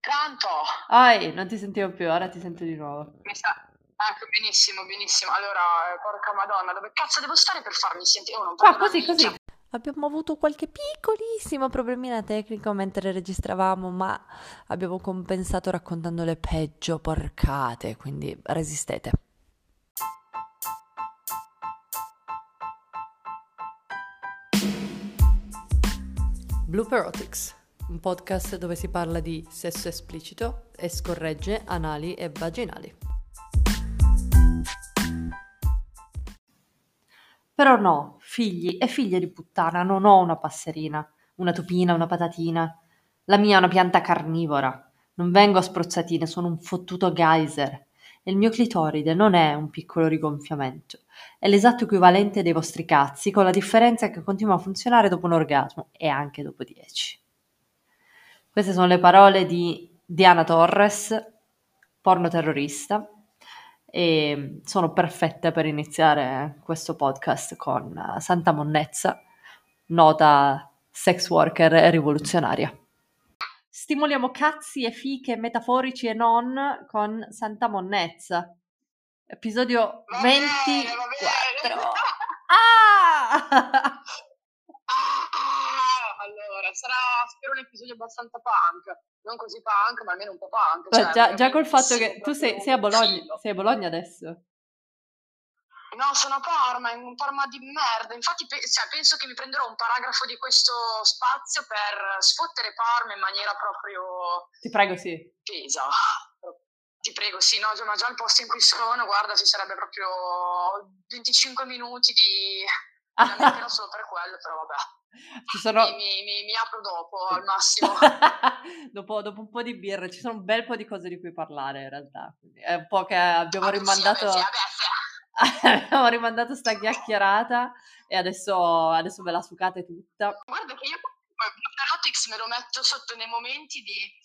Pronto? Ai, non ti sentivo più, ora ti sento di nuovo. Mi sa... Ecco, benissimo, benissimo. Allora, porca madonna, dove cazzo devo stare per farmi sentire? Oh, non parlo così, così. Cioè... Abbiamo avuto qualche piccolissimo problemina tecnico mentre registravamo, ma abbiamo compensato raccontando le peggio porcate, quindi resistete. Blue Erotics, un podcast dove si parla di sesso esplicito e scorregge anali e vaginali. Però no, figli e figlie di puttana, non ho una passerina, una tupina, una patatina. La mia è una pianta carnivora. Non vengo a spruzzatine, sono un fottuto geyser. E il mio clitoride non è un piccolo rigonfiamento. È l'esatto equivalente dei vostri cazzi, con la differenza che continua a funzionare dopo un orgasmo e anche dopo 10. Queste sono le parole di Diana Torres, pornoterrorista, e sono perfette per iniziare questo podcast con Santa Monnezza, nota sex worker rivoluzionaria. Stimoliamo cazzi e fiche metaforici e non con Santa Monnezza, episodio 24. Ah! Allora, sarà spero un episodio abbastanza punk, non così punk, ma almeno un po' punk. Cioè, già col fatto che tu sei a Bologna, sei a Bologna adesso? No, sono a Parma, in un Parma di merda. Infatti penso che mi prenderò un paragrafo di questo spazio per sfottere Parma in maniera proprio... Ti prego, sì. Pesa. Ti prego, sì, no, ma già il posto in cui sono, guarda, ci sarebbe proprio 25 minuti di... Non solo per quello, però vabbè. Mi apro dopo al massimo dopo un po' di birra. Ci sono un bel po' di cose di cui parlare in realtà, quindi è un po' che abbiamo rimandato abbiamo rimandato sta chiacchierata e adesso ve la sucate tutta. Guarda che io Erotics me lo metto sotto nei momenti di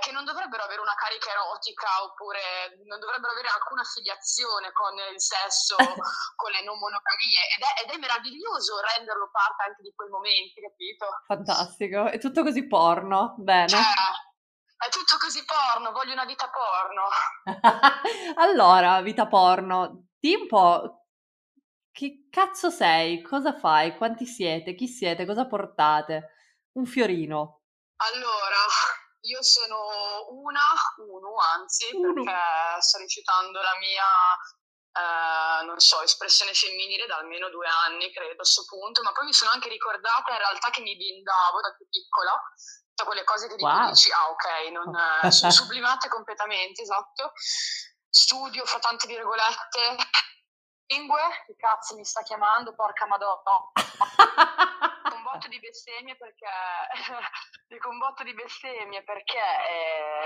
che non dovrebbero avere una carica erotica, oppure non dovrebbero avere alcuna affiliazione con il sesso, con le non monogamie, ed è meraviglioso renderlo parte anche di quei momenti, capito? Fantastico, è tutto così porno, bene. È tutto così porno, voglio una vita porno. Allora, vita porno, di un po'... Che cazzo sei? Cosa fai? Quanti siete? Chi siete? Cosa portate? Un fiorino. Allora, io sono uno, perché sto recitando la mia, espressione femminile da almeno 2 anni, credo, a sto punto, ma poi mi sono anche ricordata in realtà che mi blindavo da più piccola, da quelle cose che dici, sono sublimate completamente, esatto. Studio, fa tante virgolette... Lingue, che cazzo mi sta chiamando, porca madonna, no. Un botto di bestemmie perché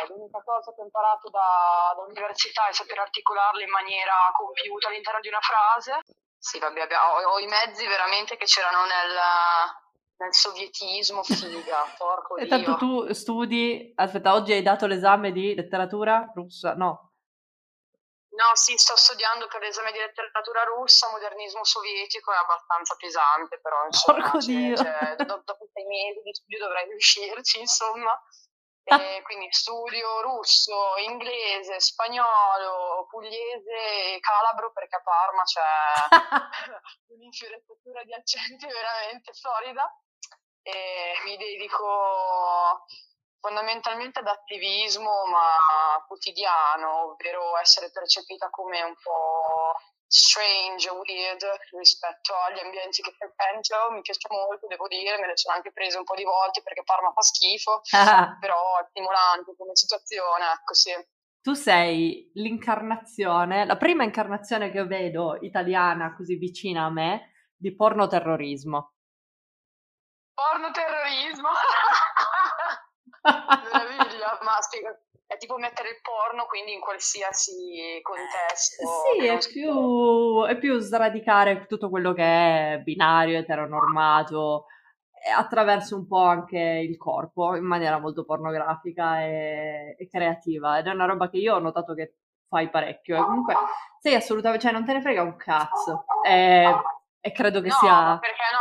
l'unica cosa che ho imparato dall'università è saper articolarle in maniera compiuta all'interno di una frase. Sì, vabbè, ho i mezzi veramente che c'erano nel sovietismo, figa, porco Dio. E tanto tu studi, aspetta, oggi hai dato l'esame di letteratura russa, no? No, sì, sto studiando per l'esame di letteratura russa, modernismo sovietico, è abbastanza pesante, però insomma, dopo 6 mesi di studio dovrei riuscirci, insomma. E quindi studio russo, inglese, spagnolo, pugliese e calabro, perché a Parma c'è un'infiorescenza di accenti veramente solida, e mi dedico... fondamentalmente ad attivismo, ma quotidiano, ovvero essere percepita come un po' strange, weird rispetto agli ambienti che frequento. Mi piace molto, devo dire, me le sono anche prese un po' di volte perché Parma fa schifo, però è stimolante come situazione, ecco sì. Tu sei l'incarnazione, la prima incarnazione che vedo italiana così vicina a me di pornoterrorismo. Pornoterrorismo? Meraviglia, ma spiega, è tipo mettere il porno quindi in qualsiasi contesto. Sì, è più sradicare tutto quello che è binario, eteronormato, attraverso un po' anche il corpo in maniera molto pornografica e creativa, ed è una roba che io ho notato che fai parecchio, e comunque sei assolutamente, cioè non te ne frega un cazzo, E credo che sia... perché no,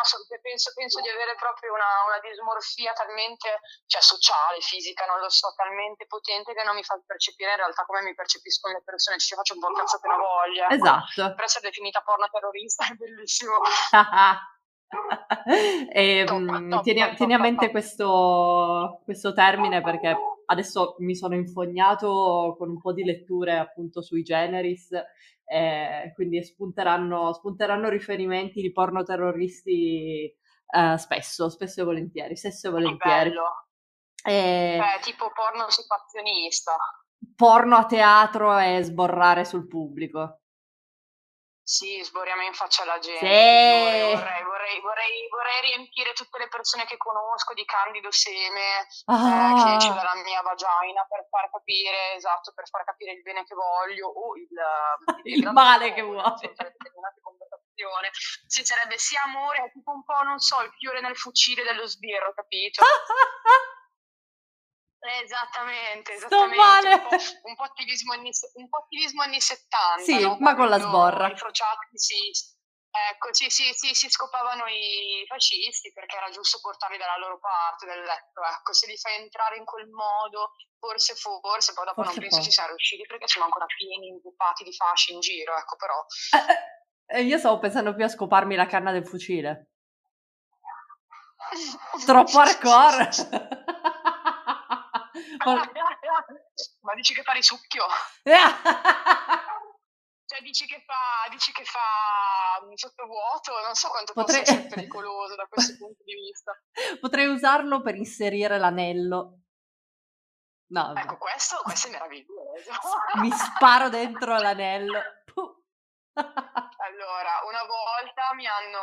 penso di avere proprio una dismorfia talmente, cioè sociale, fisica, non lo so, talmente potente che non mi fa percepire in realtà come mi percepiscono le persone, ci faccio un po' il cazzo che la voglia. Esatto. Per essere definita pornoterrorista è bellissimo. E tieni a mente questo termine, perché adesso mi sono infognato con un po' di letture appunto sui generis, quindi spunteranno riferimenti di pornoterroristi spesso e volentieri, sesso e volentieri. Tipo porno situazionista. Porno a teatro e sborrare sul pubblico. Sì, sborriamo in faccia alla gente. Sì. Vorrei riempire tutte le persone che conosco di candido seme che esce dalla mia vagina per far capire il bene che voglio o il male che vuoi. Sì, sarebbe sia amore, tipo un po', non so, il fiore nel fucile dello sbirro, capito? Esattamente, un po' attivismo anni 70, sì, no? Ma con la sborra. I crociati si scopavano i fascisti perché era giusto portarli dalla loro parte del letto, ecco, se li fai entrare in quel modo, forse poi dopo non penso ci siano riusciti perché siamo ancora pieni imbuppati di fasci in giro, ecco, però. Io stavo pensando più a scoparmi la canna del fucile. Troppo hardcore. Ma dici che fa risucchio? Cioè dici che fa un sottovuoto, non so quanto possa essere pericoloso da questo punto di vista. Potrei usarlo per inserire l'anello. No, ecco, questo è meraviglioso. Mi sparo dentro l'anello. Allora, una volta mi hanno...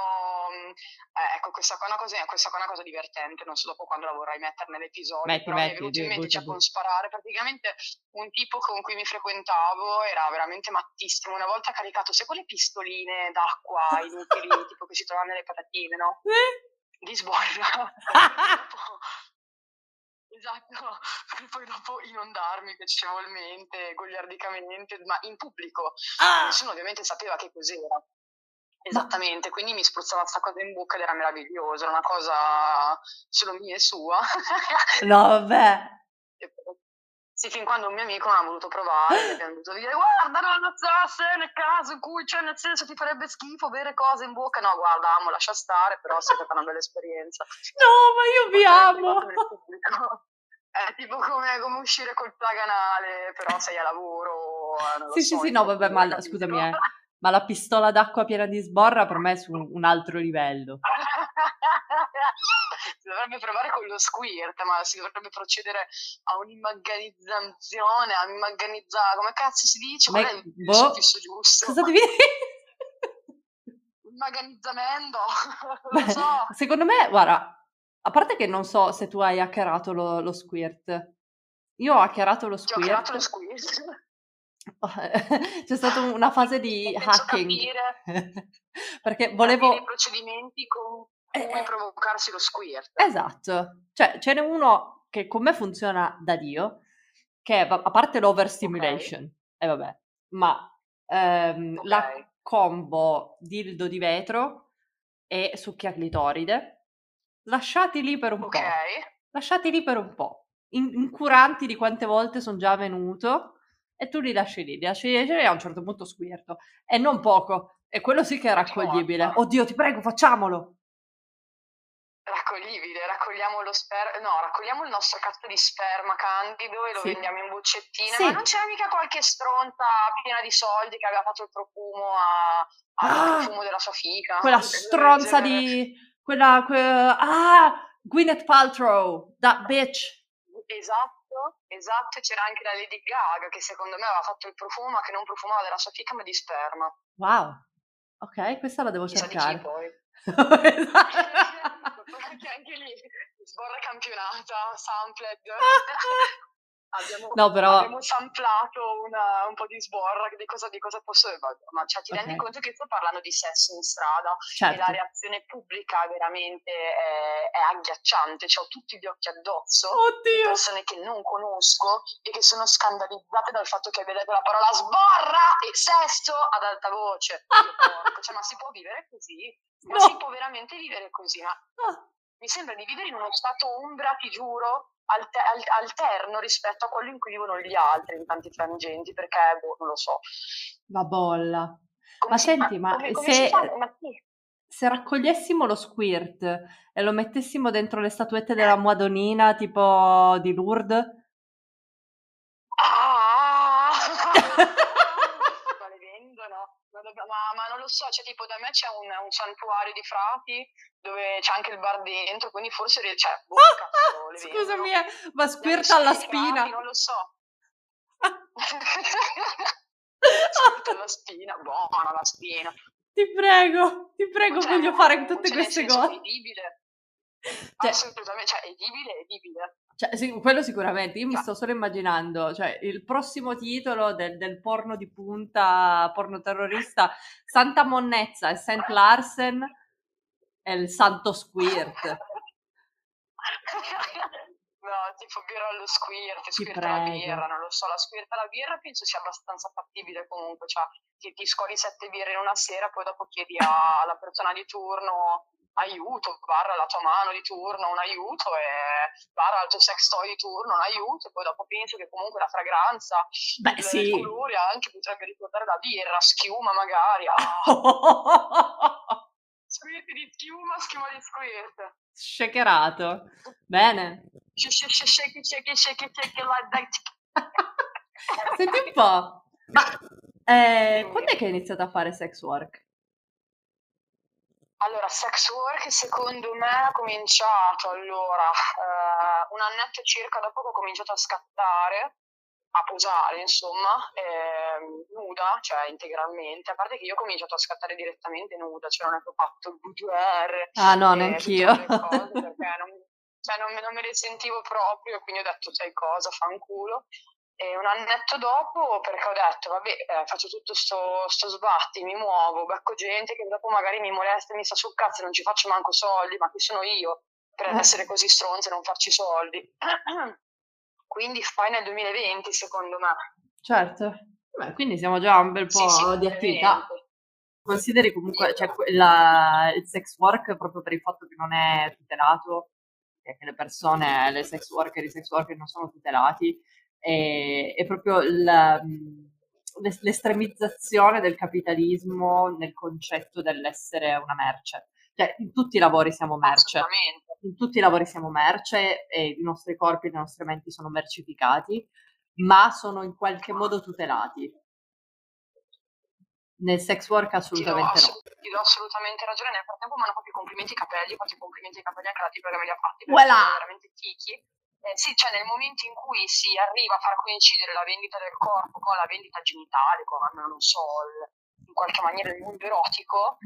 ecco, questa è una cosa divertente, non so dopo quando la vorrai mettere nell'episodio, però mi è venuto in mente, cioè, con sparare, praticamente un tipo con cui mi frequentavo era veramente mattissimo, una volta ha caricato, sai, quelle pistoline d'acqua inutili, tipo che si trovano nelle patatine, no? Di sborra. Esatto, e poi dopo inondarmi piacevolmente, goliardicamente, ma in pubblico. Nessuno ovviamente sapeva che cos'era. Esattamente, quindi mi spruzzava questa cosa in bocca ed era meraviglioso, era una cosa solo mia e sua. No, vabbè. Sì, fin quando un mio amico non ha voluto provare, abbiamo dovuto dire, guarda, non so se nel caso in cui, cioè nel senso, ti farebbe schifo bere cose in bocca. No, guarda, amo, lascia stare, però è stata una bella esperienza. No, ma io vi amo! È tipo come uscire col plaganale, però sei a lavoro. Sì, no, vabbè, ma scusami, ma la pistola d'acqua piena di sborra per me è su un altro livello. Si dovrebbe provare con lo squirt, ma si dovrebbe procedere a un'immanganizzazione, a immanganizzare, come cazzo si dice? Ma è il suffisso giusto? Cosa devi dire? Immanganizzamento, non so. Secondo me, guarda, a parte che non so se tu hai hackerato lo squirt. Io ho hackerato lo squirt. Ti ho hackerato lo squirt? C'è stata una fase di hacking. Perché volevo... i procedimenti con... come provocarsi lo squirt. Esatto, cioè ce n'è uno che con me funziona da Dio, che è, a parte l'overstimulation, la combo dildo di vetro e succhia clitoride, lasciati lì per un po', incuranti di quante volte sono già venuto, e tu li lasci lì, e a un certo punto squirto, e non poco, e quello sì che è raccoglibile. Oddio, ti prego, facciamolo! Raccogliamo il nostro cazzo di sperma candido e lo vendiamo in boccettine, ma non c'era mica qualche stronza piena di soldi che aveva fatto il profumo al profumo della sua fica? Quella stronza di... Gwyneth Paltrow, that bitch! Esatto, c'era anche la Lady Gaga che secondo me aveva fatto il profumo, ma che non profumava della sua fica ma di sperma. Wow, ok, questa la devo cercare. Di chi, poi? Anche lì sborra campionata, sampled abbiamo samplato un po' di sborra di cosa posso... Ma cioè, ti rendi conto che sto parlando di sesso in strada, certo, e la reazione pubblica veramente è agghiacciante, cioè, ho tutti gli occhi addosso, di persone che non conosco e che sono scandalizzate dal fatto che vedete la parola sborra e sesso ad alta voce. Cioè, ma si può vivere così? Ma no, si può veramente vivere così? Ma... no. Mi sembra di vivere in uno stato ombra, ti giuro, alterno rispetto a quello in cui vivono gli altri in tanti frangenti, perché boh, non lo so. La bolla. Ma senti, se raccogliessimo lo squirt e lo mettessimo dentro le statuette della Madonnina, tipo di Lourdes? Ah! Le vendono. Ma non lo so, cioè tipo da me c'è un santuario di frati dove c'è anche il bar dentro, quindi forse scusami, ma squirta alla spina. Frati, non lo so. Squirta alla spina, buona la spina. Ti prego, cioè, voglio fare tutte queste cose. Edibile. Cioè, assolutamente, cioè edibile. Cioè, sì, quello sicuramente, io mi sto solo immaginando, cioè, il prossimo titolo del porno di punta, porno terrorista, Santa Monnezza e Saint Larsen è il santo squirt. No, tipo birra allo squirt, squirt alla birra, non lo so, la squirt alla birra penso sia abbastanza fattibile comunque, cioè, ti scoli 7 birre in una sera, poi dopo chiedi alla persona di turno... aiuto, barra la tua mano di turno, un aiuto, e barra il tuo sex toy di turno, un aiuto, e poi dopo penso che comunque la fragranza, beh, sì, il colore anche potrebbe ricordare la birra, schiuma magari, squirt di schiuma, schiuma di squirt. Shakerato, bene. Shake like that. Senti un po', ma quando è che hai iniziato a fare sex work? Allora, sex work secondo me ha cominciato, un annetto circa da poco ho cominciato a scattare, a posare insomma, nuda, cioè integralmente, a parte che io ho cominciato a scattare direttamente nuda, cioè non ho fatto il VGR. Ah no, neanch'io. Perché non me le sentivo proprio, quindi ho detto sai cosa, fanculo. E un annetto dopo, perché ho detto vabbè, faccio tutto sto sbatti, mi muovo, becco gente che dopo magari mi molesta, mi sta sul cazzo, non ci faccio manco soldi, ma chi sono io per essere così stronza e non farci soldi? Quindi fai nel 2020 secondo me. Certo. Beh, quindi siamo già un bel po' sì, di attività. Consideri comunque sì, cioè, il sex work proprio per il fatto che non è tutelato, che le persone, le sex worker, i sex worker non sono tutelati, è proprio l'estremizzazione del capitalismo nel concetto dell'essere una merce. Cioè, in tutti i lavori siamo merce. In tutti i lavori siamo merce e i nostri corpi e le nostre menti sono mercificati, ma sono in qualche modo tutelati. Nel sex work assolutamente no. Ti do assolutamente ragione. Nel frattempo mi hanno fatto i complimenti ai capelli, ho fatto i complimenti ai capelli anche alla tipa che me li ha fatti, perché sono veramente tichi. Sì, cioè nel momento in cui si arriva a far coincidere la vendita del corpo con la vendita genitale, con non so, in qualche maniera il mondo erotico,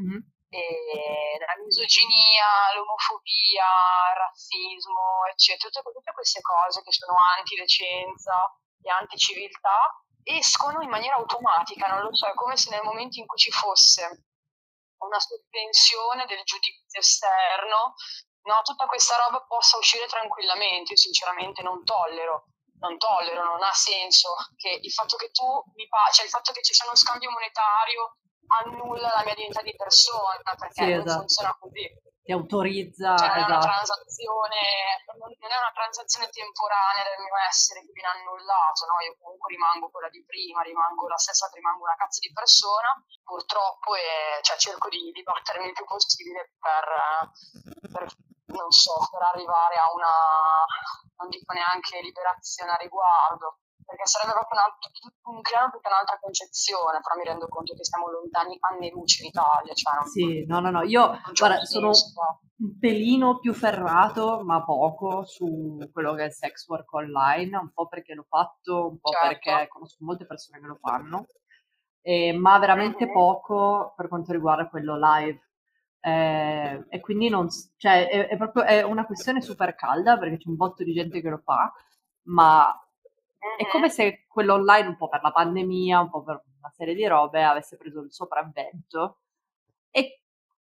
la misoginia, l'omofobia, il razzismo, eccetera, tutte queste cose che sono anti-decenza e anti-civiltà escono in maniera automatica, non lo so, è come se nel momento in cui ci fosse una sospensione del giudizio esterno, no, tutta questa roba possa uscire tranquillamente. Io sinceramente non tollero, non ha senso che il fatto che il fatto che ci sia uno scambio monetario annulla la mia identità di persona, perché sì, non funziona così. Ti autorizza, cioè, non è una transazione, non è una transazione temporanea del mio essere che viene annullato, no? Io comunque rimango quella di prima, rimango una cazzo di persona, purtroppo, e cioè cerco di battermi il più possibile per non so, per arrivare a una, non dico neanche liberazione a riguardo, perché sarebbe proprio creare tutta un'altra concezione, però mi rendo conto che siamo lontani anni luce in Italia. Cioè no, io guarda, sono un pelino più ferrato, ma poco, su quello che è il sex work online, un po' perché l'ho fatto, un po' perché conosco molte persone che lo fanno, ma veramente poco per quanto riguarda quello live. E quindi non, cioè, è proprio una questione super calda, perché c'è un botto di gente che lo fa, ma È come se quello online, un po' per la pandemia, un po' per una serie di robe, avesse preso il sopravvento. E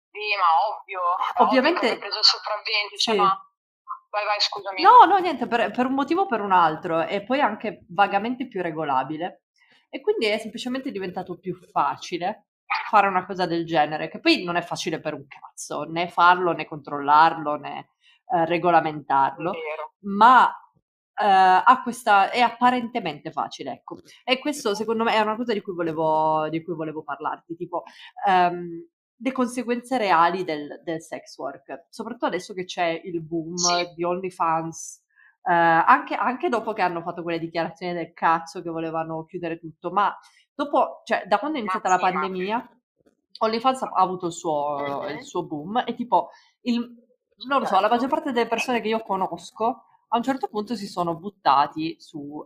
sì, ma ovvio, ovviamente ha preso il sopravvento, sì. Cioè, ma... Vai, scusami. No, niente, per un motivo o per un altro, e poi anche vagamente più regolabile. E quindi è semplicemente diventato più facile fare una cosa del genere, che poi non è facile per un cazzo, né farlo, né controllarlo, né regolamentarlo, ma ha questa, è apparentemente facile, ecco. E questo secondo me è una cosa di cui volevo parlarti, tipo le conseguenze reali del sex work, soprattutto adesso che c'è il boom, sì, di OnlyFans, anche dopo che hanno fatto quelle dichiarazioni del cazzo che volevano chiudere tutto, ma dopo, cioè, da quando è iniziata la pandemia, OnlyFans ha avuto il suo boom, e tipo, non lo so, la maggior parte delle persone che io conosco a un certo punto si sono buttati su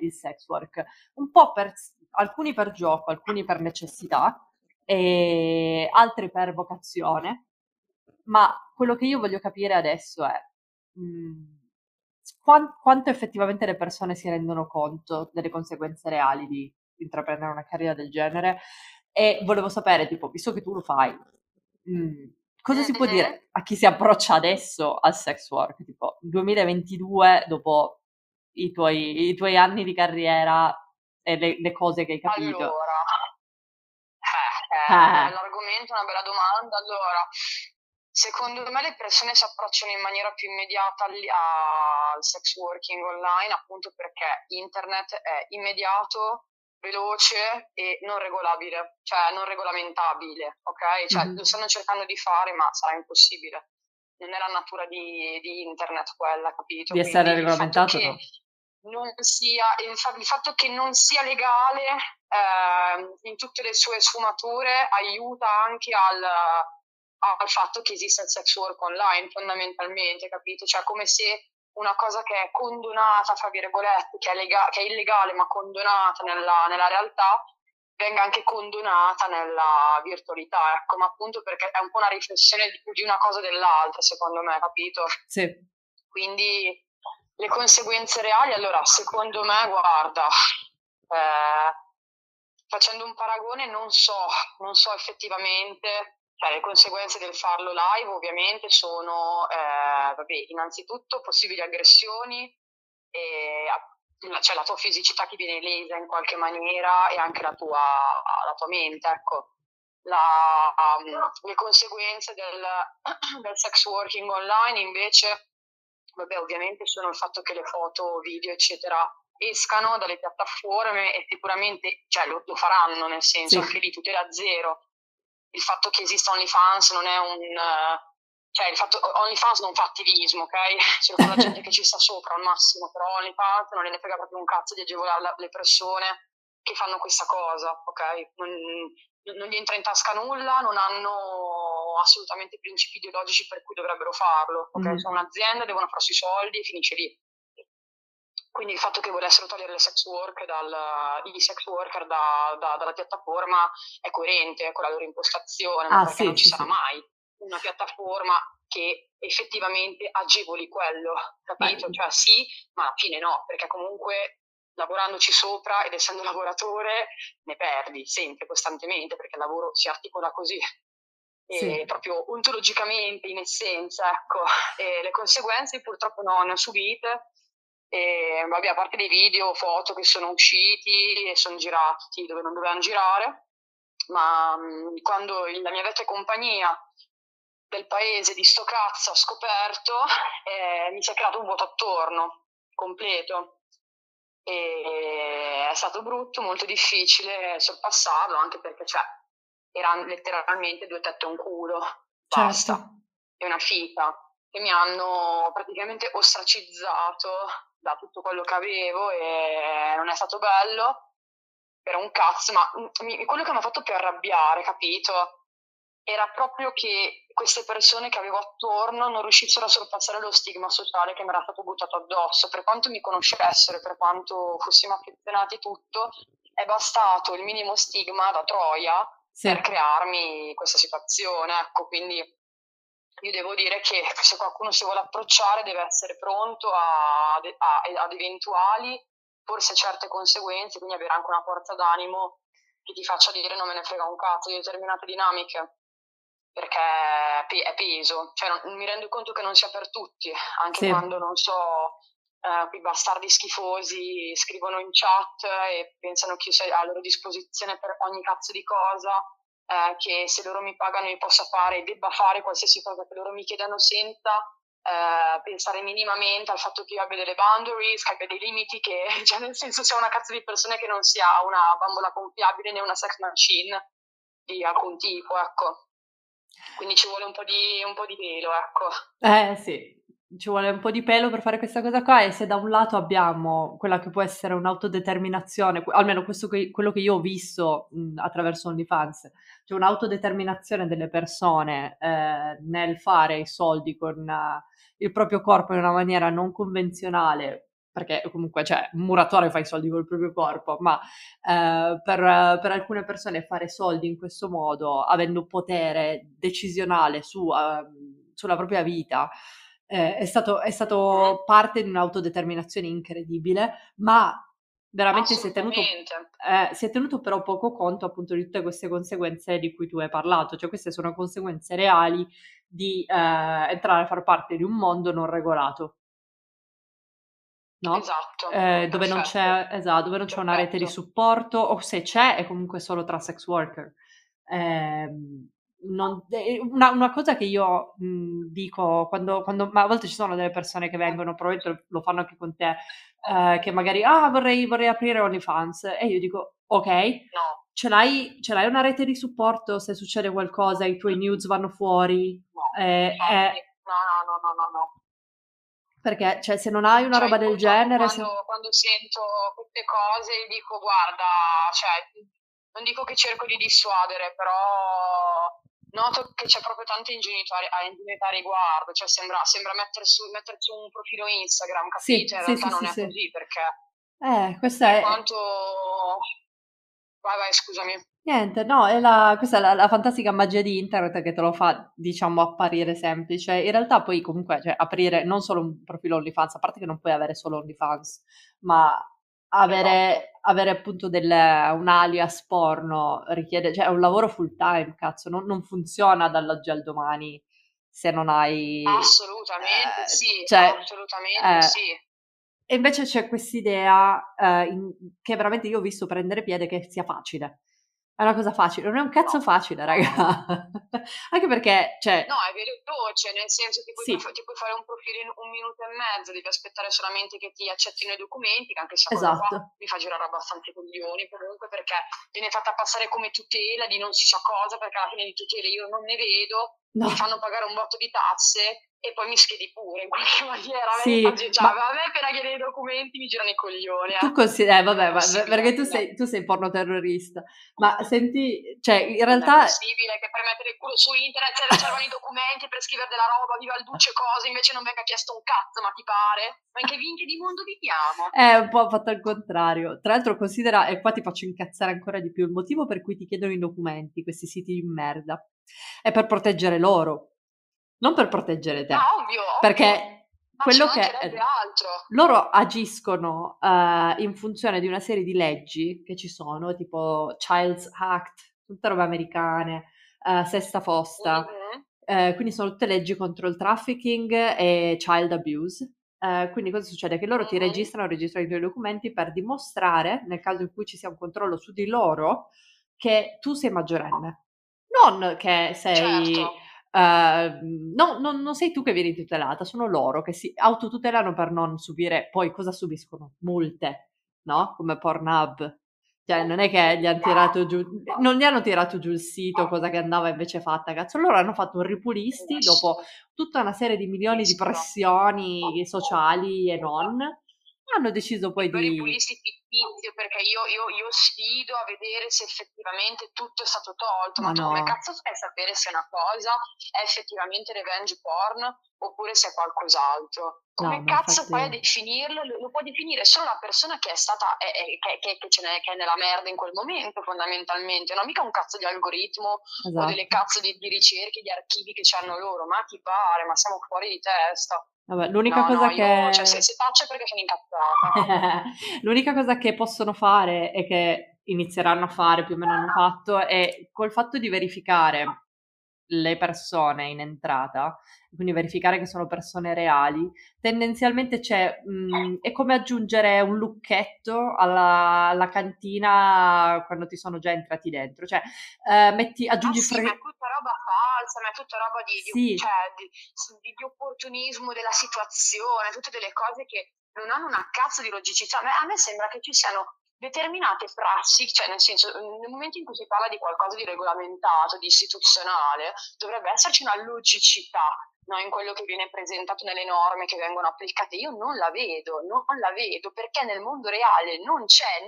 il sex work, un po' per, alcuni per gioco, alcuni per necessità, e altri per vocazione, ma quello che io voglio capire adesso è quanto effettivamente le persone si rendono conto delle conseguenze reali di intraprendere una carriera del genere, e volevo sapere, tipo, visto che tu lo fai, cosa si può dire a chi si approccia adesso al sex work, tipo 2022, dopo i tuoi anni di carriera e le cose che hai capito? Allora, l'argomento è una bella domanda. Allora, secondo me le persone si approcciano in maniera più immediata al sex working online, appunto perché internet è immediato, veloce e non regolabile, cioè non regolamentabile, ok? Cioè, lo stanno cercando di fare, ma sarà impossibile. Non è la natura di internet quella, capito? Di essere regolamentato, no? Non sia, infatti, il fatto che non sia legale in tutte le sue sfumature aiuta anche al fatto che esista il sex work online, fondamentalmente, capito? Cioè, come se una cosa che è condonata, fra virgolette, che è illegale ma condonata nella realtà, venga anche condonata nella virtualità, ecco, ma appunto perché è un po' una riflessione di una cosa dell'altra, secondo me, capito? Sì. Quindi... le conseguenze reali, allora, secondo me, guarda, facendo un paragone, non so effettivamente, cioè, le conseguenze del farlo live ovviamente sono, innanzitutto possibili aggressioni, cioè la tua fisicità che viene lesa in qualche maniera, e anche la tua mente, ecco. Le conseguenze del sex working online, invece, vabbè, ovviamente sono il fatto che le foto, video, eccetera, escano dalle piattaforme, e sicuramente, cioè, lo faranno, nel senso, sì, che lì tutela zero. Il fatto che esista OnlyFans non è cioè, il fatto OnlyFans non fa attivismo, ok? C'è la gente che ci sta sopra al massimo, però OnlyFans non ne frega proprio un cazzo di agevolare le persone che fanno questa cosa, ok? Non gli entra in tasca nulla, non hanno assolutamente principi ideologici per cui dovrebbero farlo, okay? Sono un'azienda, devono farsi i soldi e finisce lì. Quindi il fatto che volessero togliere le sex work i sex worker dalla piattaforma è coerente con la loro impostazione, ma perché non ci sarà mai una piattaforma che effettivamente agevoli quello, capito? Beh. Cioè sì, ma alla fine no, perché comunque... lavorandoci sopra ed essendo lavoratore ne perdi sempre, costantemente, perché il lavoro si articola così, sì, proprio ontologicamente, in essenza, ecco. E le conseguenze purtroppo non subite, vabbè, a parte dei video, foto che sono usciti e sono girati dove non dovevano girare, ma quando la mia vecchia compagnia del paese di sto cazzo ha scoperto, mi si è creato un vuoto attorno completo. E è stato brutto, molto difficile sorpassarlo, anche perché, cioè, erano letteralmente due tette e un culo, basta, certo, e una fica, che mi hanno praticamente ostracizzato da tutto quello che avevo, e non è stato bello per un cazzo, ma quello che mi ha fatto più arrabbiare, capito, era proprio che queste persone che avevo attorno non riuscissero a sorpassare lo stigma sociale che mi era stato buttato addosso. Per quanto mi conoscessero, per quanto fossimo affezionati, tutto, è bastato il minimo stigma da troia, sì, per crearmi questa situazione, ecco. Quindi io devo dire che se qualcuno si vuole approcciare deve essere pronto ad eventuali porsi certe conseguenze, quindi avere anche una forza d'animo che ti faccia dire non me ne frega un cazzo di determinate dinamiche, perché è peso, cioè non, mi rendo conto che non sia per tutti, anche sì. Quando non so, quei bastardi schifosi scrivono in chat e pensano che io sia a loro disposizione per ogni cazzo di cosa, che se loro mi pagano io possa fare e debba fare qualsiasi cosa che loro mi chiedano senza pensare minimamente al fatto che io abbia delle boundaries, che abbia dei limiti, che cioè nel senso sia una cazzo di persona che non sia una bambola gonfiabile né una sex machine di alcun tipo, ecco. Quindi ci vuole un po' di pelo, ecco. Sì, ci vuole un po' di pelo per fare questa cosa qua, e se da un lato abbiamo quella che può essere un'autodeterminazione, almeno questo quello che io ho visto attraverso OnlyFans, cioè un'autodeterminazione delle persone nel fare i soldi con il proprio corpo in una maniera non convenzionale, perché comunque cioè, un muratore fa i soldi col proprio corpo, ma per alcune persone fare soldi in questo modo, avendo potere decisionale sulla propria vita, è stato parte di un'autodeterminazione incredibile, ma veramente si è tenuto però poco conto appunto di tutte queste conseguenze di cui tu hai parlato, cioè queste sono conseguenze reali di entrare a far parte di un mondo non regolato. No? Esatto, dove non c'è una rete di supporto, o se c'è è comunque solo tra sex worker. Una cosa che io dico quando ma a volte ci sono delle persone che vengono, probabilmente lo fanno anche con te, che magari vorrei aprire OnlyFans, e io dico ok, no. ce l'hai una rete di supporto se succede qualcosa, i tuoi news vanno fuori, no. Perché cioè, se non hai una roba del genere... Quando sento queste cose dico guarda, cioè, non dico che cerco di dissuadere, però noto che c'è proprio tanta ingenuità a riguardo, cioè sembra metterci un profilo Instagram, capite? In realtà non è così, perché... questo è... Quanto... Vai, scusami. Niente, no, questa è la fantastica magia di internet che te lo fa, diciamo, apparire semplice. In realtà poi comunque, cioè, aprire non solo un profilo OnlyFans, a parte che non puoi avere solo OnlyFans, ma avere appunto un alias porno richiede, cioè è un lavoro full time, cazzo, non funziona dall'oggi al domani se non hai... Assolutamente sì, cioè, assolutamente sì. E invece c'è quest'idea che veramente io ho visto prendere piede, che sia facile. È una cosa facile, non è un cazzo facile, raga. Anche perché, cioè... No, è veloce, nel senso che ti puoi fare un profilo in 1 minuto e mezzo, devi aspettare solamente che ti accettino i documenti, che anche se qua mi fa girare abbastanza i coglioni, comunque, perché viene fatta passare come tutela di non si sa cosa, perché alla fine di tutele io non ne vedo, mi fanno pagare un botto di tasse e poi mi schedi pure, in qualche maniera. Sì, a me appena chiedo i documenti mi girano i coglioni. Tu consideri, perché tu sei pornoterrorista, ma senti, cioè in realtà... È possibile che per mettere il culo su internet si riservano i documenti per scrivere della roba, viva il duce cose, invece non venga chiesto un cazzo, ma ti pare? Ma in che vinche di mondo viviamo? È un po' fatto al contrario. Tra l'altro considera, e qua ti faccio incazzare ancora di più, il motivo per cui ti chiedono i documenti, questi siti di merda, è per proteggere loro. Non per proteggere te, ovvio, perché quello che altro. Loro agiscono in funzione di una serie di leggi che ci sono, tipo Child's Act, tutte robe americane, Sesta Fosta, quindi sono tutte leggi contro il trafficking e child abuse. Quindi cosa succede? Che loro ti registrano i tuoi documenti per dimostrare, nel caso in cui ci sia un controllo su di loro, che tu sei maggiorenne, non che sei... Certo. Non sei tu che vieni tutelata, sono loro che si autotutelano per non subire poi cosa subiscono? Multe, no? Come Pornhub, cioè non è che gli hanno tirato giù, non gli hanno tirato giù il sito, cosa che andava invece fatta, cazzo, loro hanno fatto un ripulisti dopo tutta una serie di milioni di pressioni sociali e non hanno deciso poi di... Ripulisti fittizio, perché io sfido a vedere se effettivamente tutto è stato tolto, ma no. Come cazzo fai a sapere se una cosa è effettivamente revenge porn oppure se è qualcos'altro? Come cazzo fai a definirlo? Lo può definire solo la persona che è stata che è nella merda in quel momento, fondamentalmente, non mica un cazzo di algoritmo o delle cazzo di ricerche, di archivi che c'hanno loro, ma chi pare, ma siamo fuori di testa. Vabbè, l'unica cosa che... Cioè, se si tace perché sono incazzata. L'unica cosa che possono fare e che inizieranno a fare, più o meno hanno fatto, è col fatto di verificare le persone in entrata, quindi verificare che sono persone reali, tendenzialmente c'è è come aggiungere un lucchetto alla cantina quando ti sono già entrati dentro, cioè aggiungi ma è tutta roba falsa, ma è tutta roba di opportunismo della situazione, tutte delle cose che non hanno una cazzo di logicità. A me sembra che ci siano determinate prassi, cioè nel senso, nel momento in cui si parla di qualcosa di regolamentato, di istituzionale, dovrebbe esserci una logicità, no, in quello che viene presentato nelle norme che vengono applicate. Io non la vedo, perché nel mondo reale non c'è,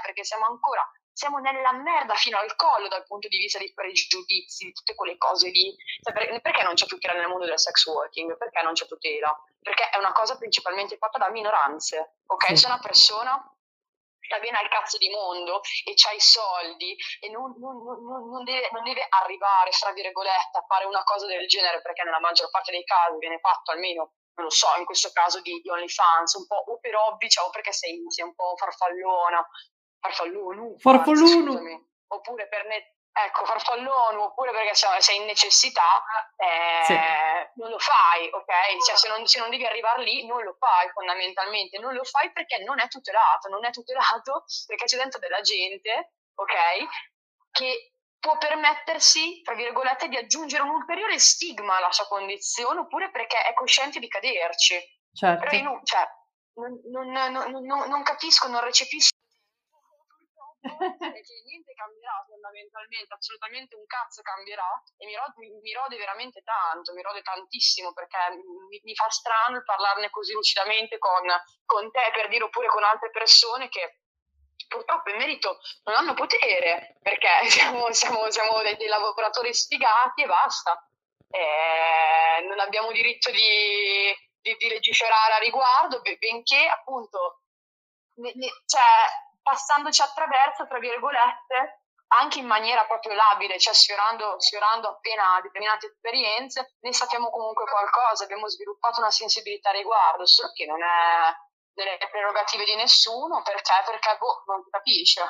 perché siamo nella merda fino al collo dal punto di vista dei pregiudizi, di tutte quelle cose lì. Perché non c'è tutela nel mondo del sex working? Perché non c'è tutela? Perché è una cosa principalmente fatta da minoranze, ok? Se una persona sta bene al cazzo di mondo e c'ha i soldi e non deve arrivare, tra virgolette, a fare una cosa del genere, perché nella maggior parte dei casi viene fatto, almeno non lo so, in questo caso di OnlyFans, un po' o per hobby, cioè, o perché sei un po' farfallone, oppure per farfallone, oppure perché sei in necessità, non lo fai, ok? Cioè, se non devi arrivare lì, non lo fai, fondamentalmente non lo fai perché non è tutelato perché c'è dentro della gente, ok, che può permettersi, tra virgolette, di aggiungere un ulteriore stigma alla sua condizione, oppure perché è cosciente di caderci. Certo. Però io non capisco, non recepisco. Che niente cambierà fondamentalmente, assolutamente un cazzo cambierà, e mi rode veramente tanto, mi rode tantissimo, perché mi fa strano parlarne così lucidamente con te, per dire, oppure con altre persone che purtroppo in merito non hanno potere, perché siamo dei lavoratori sfigati e basta, non abbiamo diritto di legiferare a riguardo, benché appunto passandoci attraverso, tra virgolette, anche in maniera proprio labile, cioè sfiorando appena determinate esperienze, ne sappiamo comunque qualcosa, abbiamo sviluppato una sensibilità a riguardo, solo che non è delle prerogative di nessuno, perché non si capisce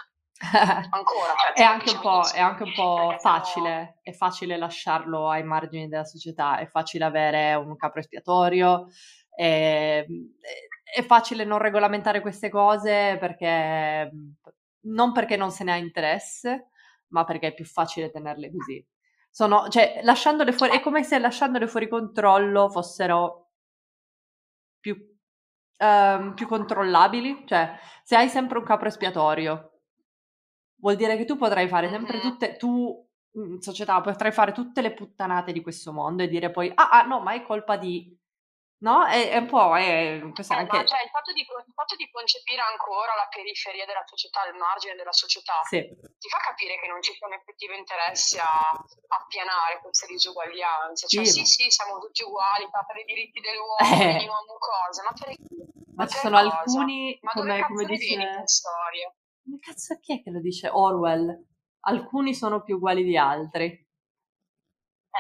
ancora. È anche un po' facile, è facile lasciarlo ai margini della società, è facile avere un capro espiatorio, è facile non regolamentare queste cose perché non se ne ha interesse, ma perché è più facile tenerle così. Lasciandole fuori, è come se lasciandole fuori controllo fossero più controllabili. Cioè, se hai sempre un capro espiatorio, vuol dire che tu potrai fare sempre potrai fare tutte le puttanate di questo mondo e dire poi, no, ma è colpa di... No, è un po'... il fatto di concepire ancora la periferia della società, il margine della società, sì, ti fa capire che non ci sono effettivi interessi a pianare queste disuguaglianze. Cioè, sì, siamo tutti uguali, per i diritti dell'uomo, ogni cosa, ma per chi? Ma ci sono cosa? Alcuni... Ma come dice... Ma cazzo, chi è che lo dice? Orwell. Alcuni sono più uguali di altri.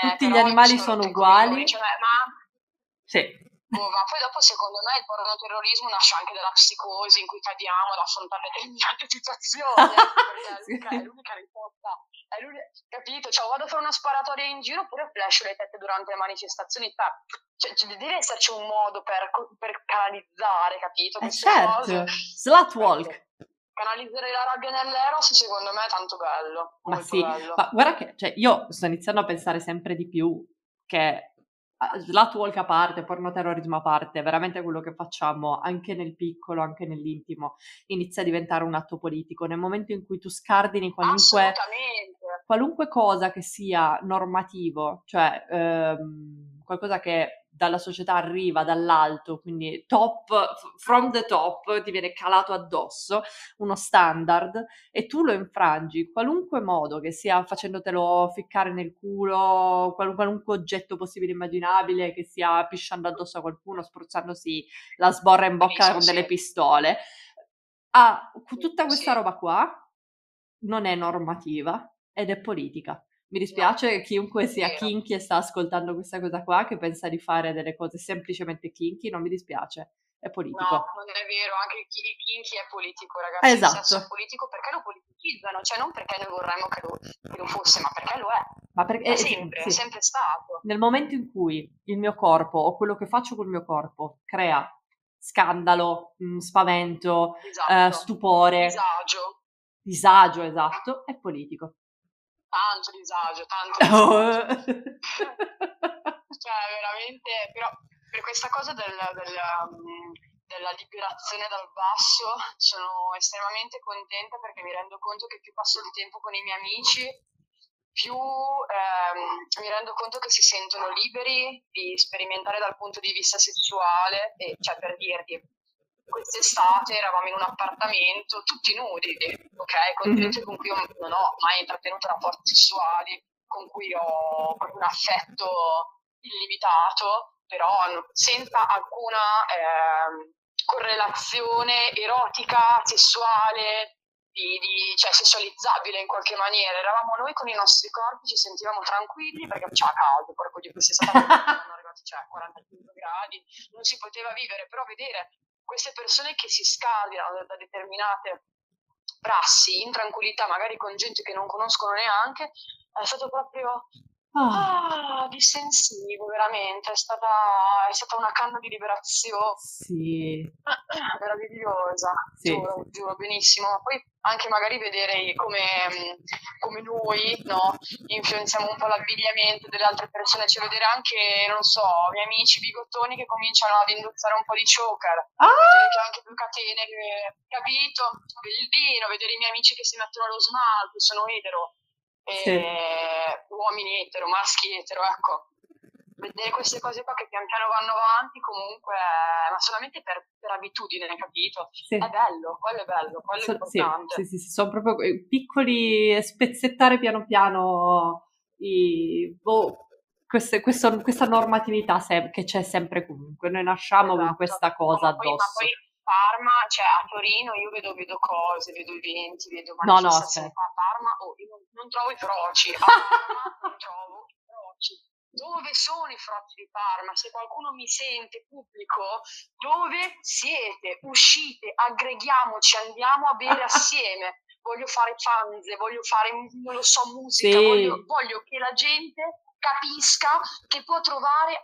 Tutti gli animali sono uguali. Cioè, sì. Ma poi dopo, secondo me, il pornoterrorismo nasce anche dalla psicosi in cui cadiamo ad affrontare determinate situazioni, perché è l'unica risposta, capito? Cioè, vado a fare una sparatoria in giro oppure flash le tette durante le manifestazioni, cioè, deve esserci un modo per canalizzare, capito? Certo, slut walk. Canalizzare la rabbia nell'eros, secondo me, è tanto bello. Ma sì, bello. Ma guarda che io sto iniziando a pensare sempre di più che... Slut walk a parte, pornoterrorismo a parte, veramente quello che facciamo anche nel piccolo, anche nell'intimo, inizia a diventare un atto politico. Nel momento in cui tu scardini qualunque cosa che sia normativo, cioè qualcosa che dalla società arriva dall'alto, quindi from the top ti viene calato addosso uno standard e tu lo infrangi in qualunque modo, che sia facendotelo ficcare nel culo, qualunque oggetto possibile e immaginabile, che sia pisciando addosso a qualcuno, spruzzandosi la sborra in bocca con delle pistole, tutta questa roba qua non è normativa ed è politica. Mi dispiace chiunque sia kinky e sta ascoltando questa cosa qua, che pensa di fare delle cose semplicemente kinky, non mi dispiace, è politico. No, non è vero, anche il kinky è politico, ragazzi. Esatto. Nel senso, è politico perché lo politicizzano, cioè non perché noi vorremmo che lo fosse, ma perché lo è. Ma perché sempre, sì. È sempre stato. Nel momento in cui il mio corpo, o quello che faccio col mio corpo, crea scandalo, spavento, esatto. Stupore, disagio, esatto, è politico. Tanto disagio. Cioè veramente, però per questa cosa della liberazione dal basso sono estremamente contenta, perché mi rendo conto che più passo il tempo con i miei amici, più mi rendo conto che si sentono liberi di sperimentare dal punto di vista sessuale. E, cioè, per dirti, quest'estate eravamo in un appartamento tutti nudi, ok? Con gente con cui io non ho mai intrattenuto rapporti sessuali, con cui ho un affetto illimitato, però senza alcuna correlazione erotica, sessuale, cioè sessualizzabile in qualche maniera. Eravamo noi con i nostri corpi, ci sentivamo tranquilli perché c'era caldo, porco di questa estate erano arrivati, cioè, 45 gradi, non si poteva vivere, però vedere queste persone che si scardinano da determinate prassi in tranquillità, magari con gente che non conoscono neanche, è stato proprio distensivo, veramente. È stata una canna di liberazione, sì, meravigliosa, sì. Giuro benissimo. Poi anche magari vedere come noi, no, influenziamo un po' l'abbigliamento delle altre persone, cioè vedere anche, non so, i miei amici bigottoni che cominciano ad indossare un po' di choker, vedere che anche più catene, capito, il vino, vedere i miei amici che si mettono lo smalto, sono etero, uomini etero, maschi etero, ecco, vedere queste cose qua che pian piano vanno avanti comunque, ma solamente per abitudine, capito? Sì. È bello, quello è bello, quello è importante. Sì, sono proprio piccoli, spezzettare piano piano questa normatività che c'è sempre comunque, noi nasciamo con questa cosa addosso. Ma poi Parma, cioè a Torino io vedo cose, vedo eventi, vedo manifestazioni a Parma, io non trovo i froci, a Parma non trovo i froci. Dove sono i froci di Parma? Se qualcuno mi sente, pubblico, dove siete? Uscite, aggreghiamoci, andiamo a bere assieme, voglio fare fanze, voglio fare, non lo so, musica, sì. voglio che la gente capisca che può trovare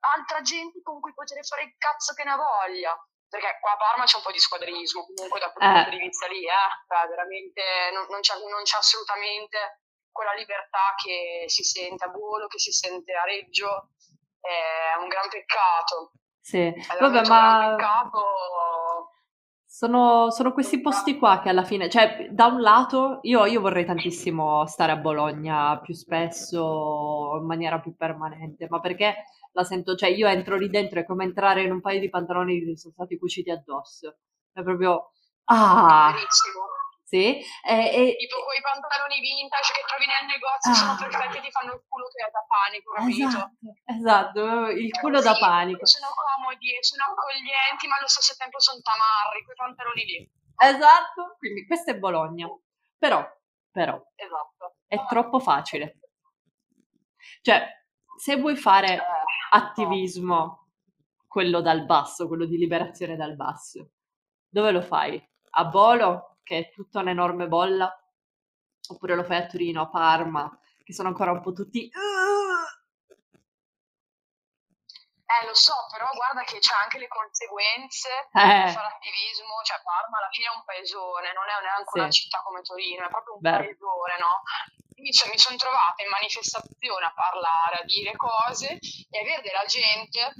altra gente con cui poter fare il cazzo che ne voglia. Perché qua a Parma c'è un po' di squadrismo, comunque da quel punto di vista lì, veramente non c'è assolutamente quella libertà che si sente a Buolo, che si sente a Reggio, è un gran peccato. Sì, vabbè, ma un gran peccato. Sono questi posti qua che alla fine, cioè da un lato io vorrei tantissimo stare a Bologna più spesso, in maniera più permanente, ma perché la sento, cioè io entro lì dentro, è come entrare in un paio di pantaloni che sono stati cuciti addosso, è proprio verissimo. Sì, tipo quei pantaloni vintage che trovi nel negozio, sono perfetti, ti fanno il culo che è da panico, capito? Esatto, il culo da panico. Sono comodi, sono accoglienti, ma allo stesso tempo sono tamarri, quei pantaloni lì. Esatto, quindi questa è Bologna, però esatto. È troppo facile. Cioè, se vuoi fare attivismo, quello dal basso, quello di liberazione dal basso, dove lo fai? A Bolo? Che è tutta un'enorme bolla, oppure lo fai a Torino, a Parma, che sono ancora un po' tutti... lo so, però guarda che c'è anche le conseguenze di fare attivismo, cioè Parma alla fine è un paesone, non è neanche una città come Torino, è proprio un paesone, no? Mi sono trovata in manifestazione a parlare, a dire cose e a vedere la gente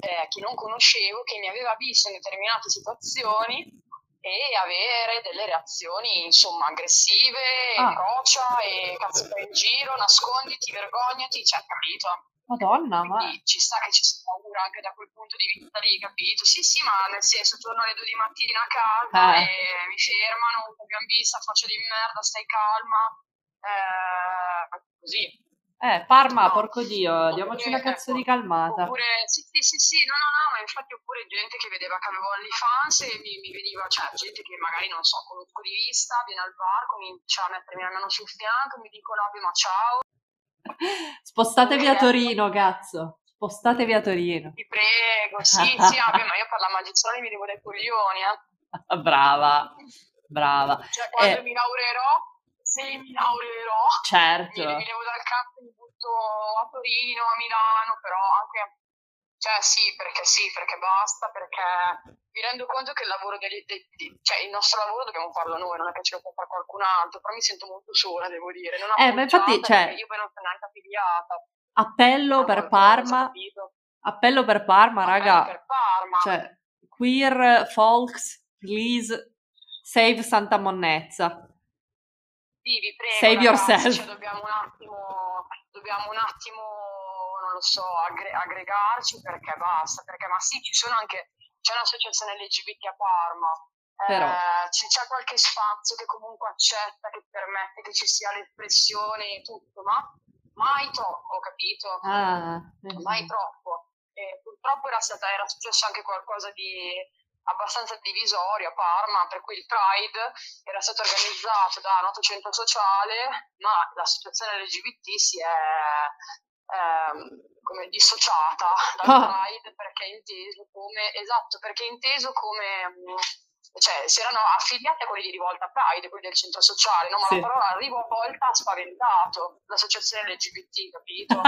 che non conoscevo, che mi aveva visto in determinate situazioni, e avere delle reazioni, insomma, aggressive, incrocia, e cazzo per in giro, nasconditi, vergognati, cioè, capito? Madonna, quindi ci sta che ci sia paura anche da quel punto di vista lì, capito? Sì, ma nel senso, torno alle 2 di mattina a casa e mi fermano, abbiamo visto, faccio di merda, stai calma, così. Parma, no. Porco Dio, diamoci una cazzo di calmata. Oppure, no, ma infatti oppure gente che vedeva che avevo OnlyFans e mi veniva, cioè gente che magari non so, conosco di vista, viene al bar, comincia a mettermi la mano sul fianco, mi dicono vabbè ma ciao. Spostatevi a Torino, cazzo. Spostatevi a Torino. Ti prego, sì, vabbè, ma io per la magistrale mi devo dai coglioni, eh. Brava. Cioè quando mi laurerò... Se mi laurerò, certo. Mi levo dal campo, mi butto a Torino, a Milano, però anche, cioè sì perché basta, perché mi rendo conto che il lavoro, cioè il nostro lavoro dobbiamo farlo noi, non è che ce lo può fare qualcun altro, però mi sento molto sola, devo dire, non ma infatti, cioè, io poi non sono neanche affiliata. Appello per Parma, raga, cioè, queer folks, please, save Santa Monnezza. Sì, vi prego, save ragazzi, yourself. Cioè, dobbiamo un attimo, non lo so, aggregarci perché basta, perché ma sì, ci sono anche, c'è un'associazione LGBT a Parma, però. C'è qualche spazio che comunque accetta, che permette che ci sia l'espressione e tutto, ma mai troppo, capito? Mai troppo. E purtroppo era successo anche qualcosa di... abbastanza divisorio a Parma, per cui il Pride era stato organizzato da un 800 sociale, ma l'associazione LGBT si è come dissociata dal Pride perché è inteso come cioè si erano affiliati a quelli di Rivolta Pride, quelli del centro sociale, no? Ma sì. La parola rivolta ha spaventato l'associazione LGBT, capito?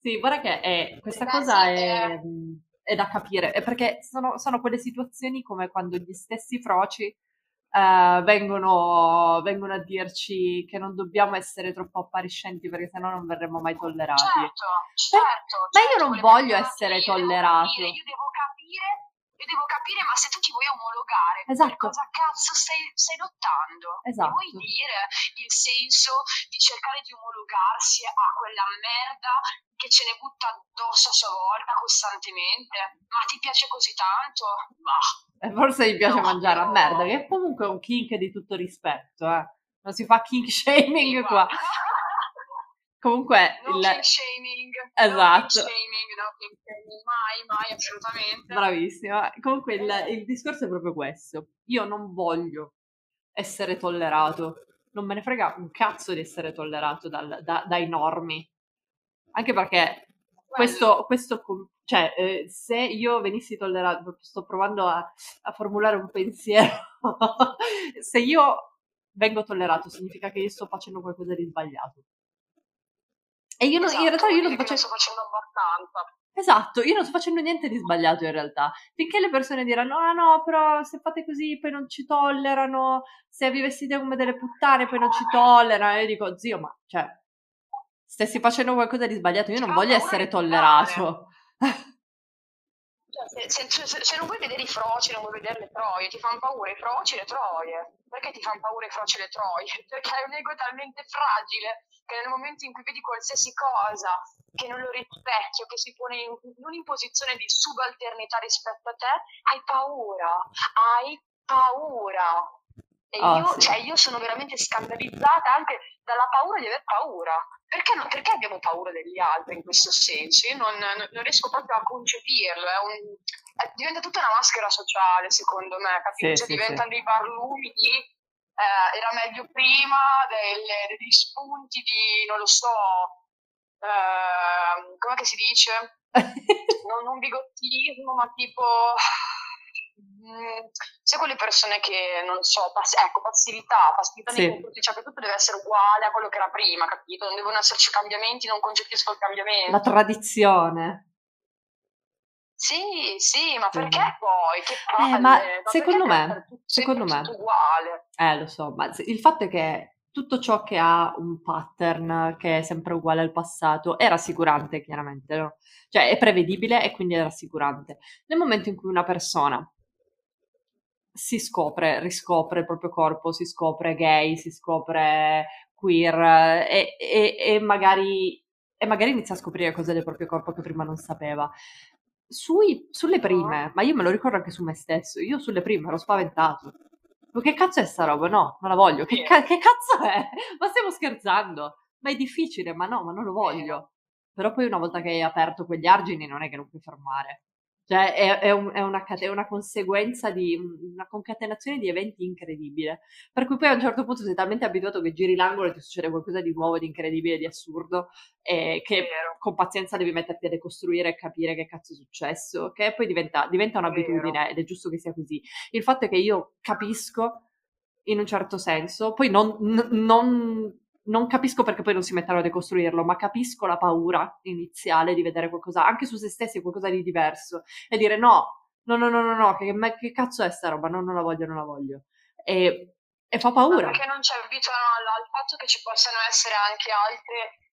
Sì, guarda che questa cosa è da capire, è perché sono quelle situazioni come quando gli stessi froci vengono a dirci che non dobbiamo essere troppo appariscenti perché sennò non verremo mai tollerati. Certo, ma io non voglio essere tollerato. Io devo capire, ma se tu ti vuoi omologare, esatto, per cosa cazzo stai lottando? Esatto. Vuoi dire il senso di cercare di omologarsi a quella merda che ce ne butta addosso a sua volta costantemente? Ma ti piace così tanto? Bah. E forse gli piace mangiare a merda, che comunque è un kink di tutto rispetto, eh? Non si fa kink shaming qua. Comunque no kink shaming, mai assolutamente. Bravissima. Comunque il discorso è proprio questo. Io non voglio essere tollerato, non me ne frega un cazzo di essere tollerato dai normi, anche perché questo cioè se io venissi tollerato, sto provando a formulare un pensiero se io vengo tollerato significa che io sto facendo qualcosa di sbagliato. E io non, esatto, in realtà io non sto facendo abbastanza. Esatto, io non sto facendo niente di sbagliato in realtà. Finché le persone diranno, ah no, però se fate così poi non ci tollerano, se vi vestite come delle puttane poi non ci tollerano, io dico, zio, ma cioè, stessi facendo qualcosa di sbagliato, io non voglio essere tollerato. Se non vuoi vedere i froci, non vuoi vedere le troie, ti fanno paura i froci e le troie. Perché ti fanno paura i froci e le troie? Perché è un ego talmente fragile che nel momento in cui vedi qualsiasi cosa che non lo rispecchio, che si pone in un'imposizione di subalternità rispetto a te, hai paura. E io sono veramente scandalizzata anche dalla paura di aver paura. Perché abbiamo paura degli altri in questo senso? Io non riesco proprio a concepirlo. Diventa tutta una maschera sociale, secondo me, capito? Diventano dei barlumi di era meglio prima, degli spunti di, non lo so, come che si dice? non bigottismo, ma tipo... c'è quelle persone che non so, passività nei confronti, cioè che tutto deve essere uguale a quello che era prima, capito? Non devono esserci cambiamenti, non concepisco il cambiamento, la tradizione. Sì, ma perché poi? Che palle, ma secondo me tutto uguale. Lo so, ma il fatto è che tutto ciò che ha un pattern che è sempre uguale al passato è rassicurante, chiaramente, no? Cioè è prevedibile e quindi è rassicurante. Nel momento in cui una persona si scopre, riscopre il proprio corpo, si scopre gay, si scopre queer e magari inizia a scoprire cose del proprio corpo che prima non sapeva. Sulle prime, ma io me lo ricordo anche su me stesso, io sulle prime ero spaventato. Che cazzo è sta roba? No, non la voglio. Che cazzo è? Ma stiamo scherzando? ma è difficile, ma no, ma non lo voglio. Però poi una volta che hai aperto quegli argini non è che non puoi fermare. Cioè è una conseguenza di una concatenazione di eventi incredibile, per cui poi a un certo punto sei talmente abituato che giri l'angolo e ti succede qualcosa di nuovo, di incredibile, di assurdo, che con pazienza devi metterti a decostruire e capire che cazzo è successo, che poi diventa un'abitudine ed è giusto che sia così. Il fatto è che io capisco in un certo senso, poi non capisco perché poi non si mettano a decostruirlo, ma capisco la paura iniziale di vedere qualcosa, anche su se stessi, qualcosa di diverso, e dire no, che cazzo è sta roba, no, non la voglio, e fa paura. Ma perché non ci abituano al fatto che ci possano essere anche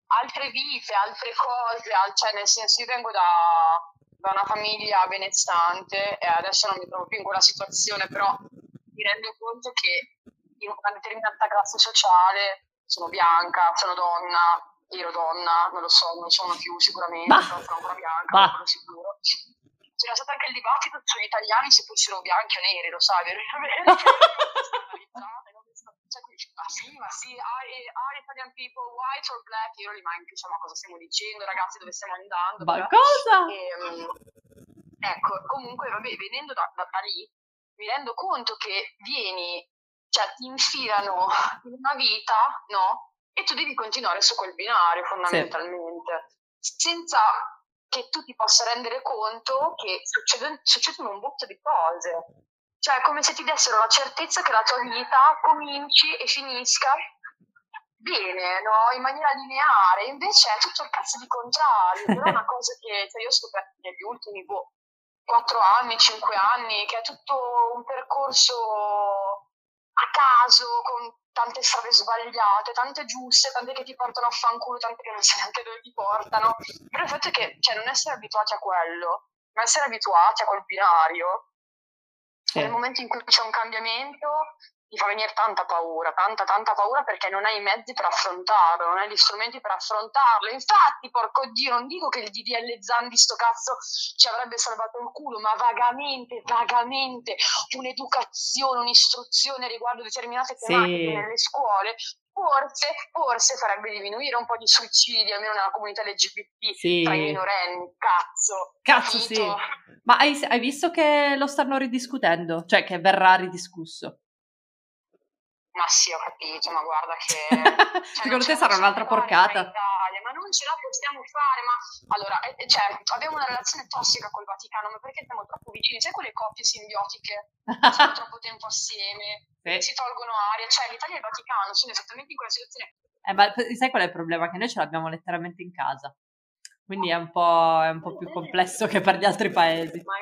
altre vite, altre cose, cioè nel senso, io vengo da una famiglia benestante, e adesso non mi trovo più in quella situazione, però mi rendo conto che in una determinata classe sociale, sono bianca, sono donna, ero donna, non lo so, non sono più sicuramente, sono ancora bianca, non sono sicuro. C'era stato anche il dibattito sugli italiani se fossero bianchi o neri, lo sai, vero? Are Italian people white or black? Io rimango, diciamo, a cosa stiamo dicendo, ragazzi, dove stiamo andando? Ma cosa? Ecco, comunque, vabbè, venendo da lì, mi rendo conto che vieni... Cioè, ti infilano in una vita, no? E tu devi continuare su quel binario, fondamentalmente, sì, senza che tu ti possa rendere conto che succedono un botto di cose. Cioè, è come se ti dessero la certezza che la tua vita cominci e finisca bene, no? In maniera lineare. Invece è tutto il cazzo di contrario. Però è una cosa che, cioè, io ho scoperto negli ultimi 4 anni, 5 anni, che è tutto un percorso... a caso, con tante strade sbagliate, tante giuste, tante che ti portano a fanculo, tante che non sai neanche dove ti portano. Però il fatto è che, cioè, non essere abituati a quello, ma essere abituati a quel binario, nel momento in cui c'è un cambiamento, ti fa venire tanta paura, perché non hai i mezzi per affrontarlo, non hai gli strumenti per affrontarlo. Infatti, porco Dio, non dico che il DDL Zan di sto cazzo ci avrebbe salvato il culo, ma vagamente un'educazione, un'istruzione riguardo determinate tematiche nelle scuole forse farebbe diminuire un po' di suicidi, almeno nella comunità LGBT, tra i minorenni, cazzo capito? Sì, ma hai visto che lo stanno ridiscutendo, cioè che verrà ridiscusso? Ma sì, ho capito, ma guarda che... Cioè, secondo te sarà un'altra porcata? Ma non ce la possiamo fare, ma... Allora, cioè, abbiamo una relazione tossica col Vaticano, ma perché siamo troppo vicini? Sai quelle coppie simbiotiche? Sono troppo tempo assieme, si tolgono aria, cioè l'Italia e il Vaticano sono esattamente in quella situazione. Ma sai qual è il problema? Che noi ce l'abbiamo letteralmente in casa, quindi è un po' più complesso che per gli altri paesi. Ma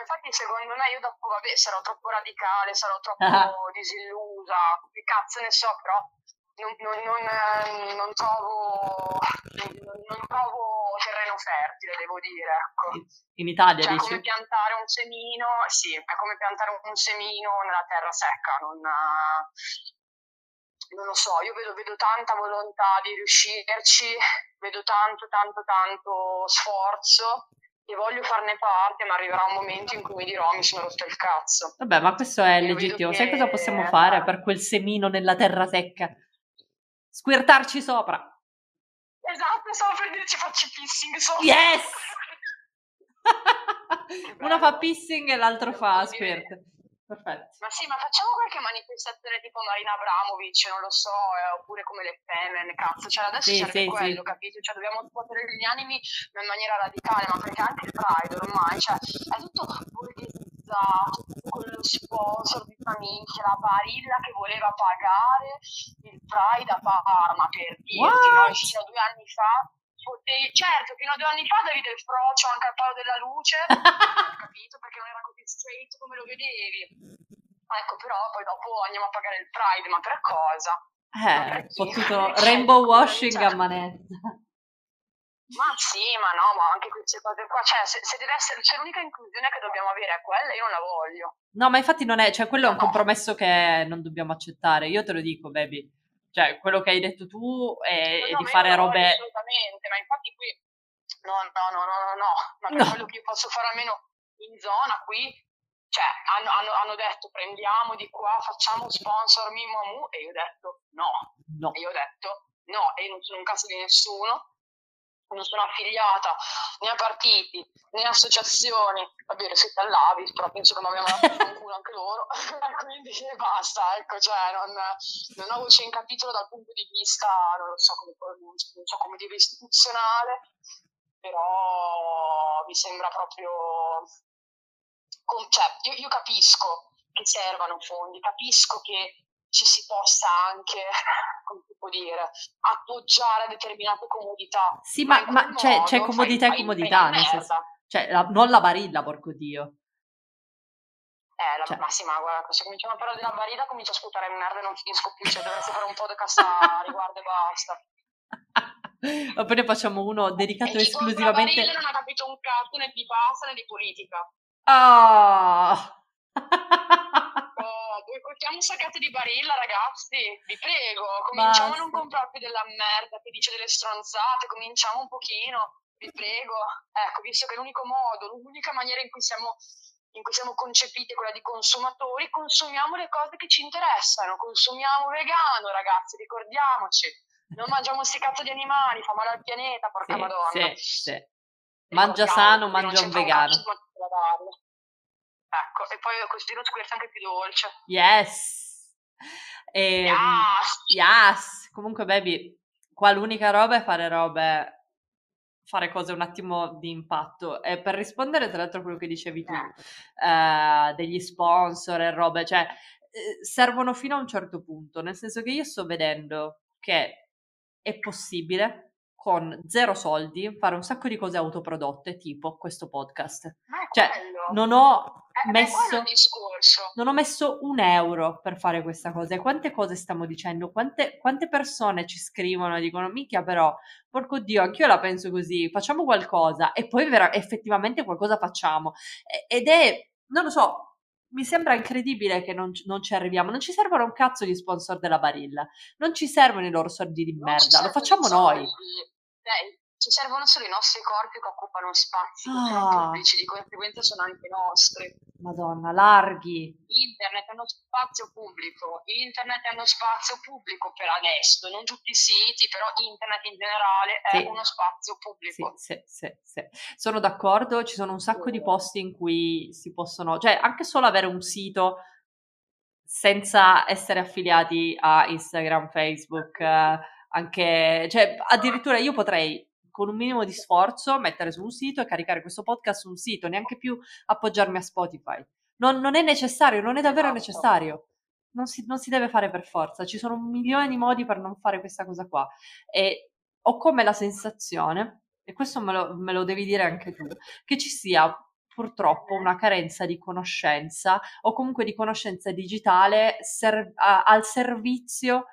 infatti secondo me, io dopo, vabbè, sarò troppo radicale, sarò troppo disillusa, che cazzo ne so, però non trovo terreno fertile, devo dire, ecco. In Italia, cioè, dici? Come piantare un semino, sì, è come piantare un semino nella terra secca, non lo so, io vedo tanta volontà di riuscirci, vedo tanto sforzo, e voglio farne parte, ma arriverà un momento in cui dirò mi sono rotto il cazzo. Vabbè, ma questo è legittimo. Sai cosa possiamo fare per quel semino nella terra secca? Squirtarci sopra. Esatto, stavo per dirci facci pissing sopra. Yes! Una fa pissing e l'altro fa squirt. Perfetto. Ma sì, ma facciamo qualche manifestazione tipo Marina Abramovic, non lo so, oppure come le Femen, cazzo, cioè adesso serve quello, capito? Cioè dobbiamo scuotere gli animi in maniera radicale, ma perché anche il Pride ormai, cioè è tutto borghesizzato, con lo sponsor di famiglia, la Barilla che voleva pagare il Pride a Parma, per dirti, no? Fino a 2 anni fa, certo, fino a 2 anni fa davi del frocio anche al palo della luce, capito, perché non era così straight come lo vedevi, ecco, però poi dopo andiamo a pagare il Pride, ma per cosa? Potuto rainbow washing a manetta. Ma sì, ma no, ma anche queste cose qua, cioè se deve essere, cioè l'unica inclusione che dobbiamo avere è quella, io non la voglio. No, ma infatti non è, cioè quello è un compromesso che non dobbiamo accettare, io te lo dico, baby, cioè quello che hai detto tu è di fare robe... Assolutamente, ma infatti qui no, ma per quello che io posso fare almeno in zona qui cioè hanno detto prendiamo di qua, facciamo sponsor Mimamu, e io ho detto no. E io ho detto no, e non sono un cazzo di nessuno, non sono affiliata né a partiti né a associazioni, va bene, siete all'Avis, però penso che mi abbiano dato un culo anche loro, quindi basta, ecco, cioè non ho voce in capitolo dal punto di vista, non so come dire, istituzionale, però mi sembra proprio, cioè io capisco che servano fondi, capisco che ci si possa anche, come si può dire, appoggiare a determinate comodità. Sì, ma c'è comodità e comodità, nel senso, cioè, non la Barilla, porco Dio. Ma sì, ma guarda, se cominciamo a parlare della Barilla comincio a sputare merda e non finisco più, cioè dovresti fare un po' di cassa riguardo e basta. Oppure ne facciamo uno dedicato esclusivamente... E chi compra Barilla non ha capito un cazzo né di pasta né di politica. Ah... Boicottiamo saccate di Barilla, ragazzi, vi prego, cominciamo a non comprarvi della merda che dice delle stronzate, cominciamo un pochino, vi prego, ecco, visto che è l'unico modo, l'unica maniera in cui siamo concepiti è quella di consumatori, consumiamo le cose che ci interessano, consumiamo vegano, ragazzi, ricordiamoci, non mangiamo sti cazzo di animali, fa male al pianeta, porca madonna, sì. Mangia sano, mangia un vegano. Ecco, e poi così lo squirt anche più dolce. Yes! Comunque, baby, qua l'unica roba è fare cose un attimo di impatto. E per rispondere, tra l'altro, a quello che dicevi tu, degli sponsor e robe, cioè, servono fino a un certo punto. Nel senso che io sto vedendo che è possibile... con zero soldi, fare un sacco di cose autoprodotte, tipo questo podcast. Cioè, non ho messo un euro per fare questa cosa. E quante cose stiamo dicendo? Quante persone ci scrivono e dicono, minchia però, porco Dio, anch'io la penso così, facciamo qualcosa. E poi effettivamente qualcosa facciamo. Ed è, non lo so, mi sembra incredibile che non ci arriviamo. Non ci servono un cazzo gli sponsor della Barilla. Non ci servono i loro soldi di merda, lo facciamo noi. Ci servono solo i nostri corpi che occupano spazi pubblici, di conseguenza sono anche nostri. Madonna, larghi. Internet è uno spazio pubblico per adesso, non tutti i siti, però internet in generale è uno spazio pubblico. Sì. Sono d'accordo, ci sono un sacco di posti in cui si possono, cioè anche solo avere un sito senza essere affiliati a Instagram, Facebook, anche, cioè addirittura io potrei con un minimo di sforzo mettere su un sito e caricare questo podcast su un sito, neanche più appoggiarmi a Spotify. Non è necessario, non è davvero necessario. Non si deve fare per forza, ci sono milioni di modi per non fare questa cosa qua. E ho come la sensazione, e questo me lo devi dire anche tu, che ci sia purtroppo una carenza di conoscenza o comunque di conoscenza digitale al servizio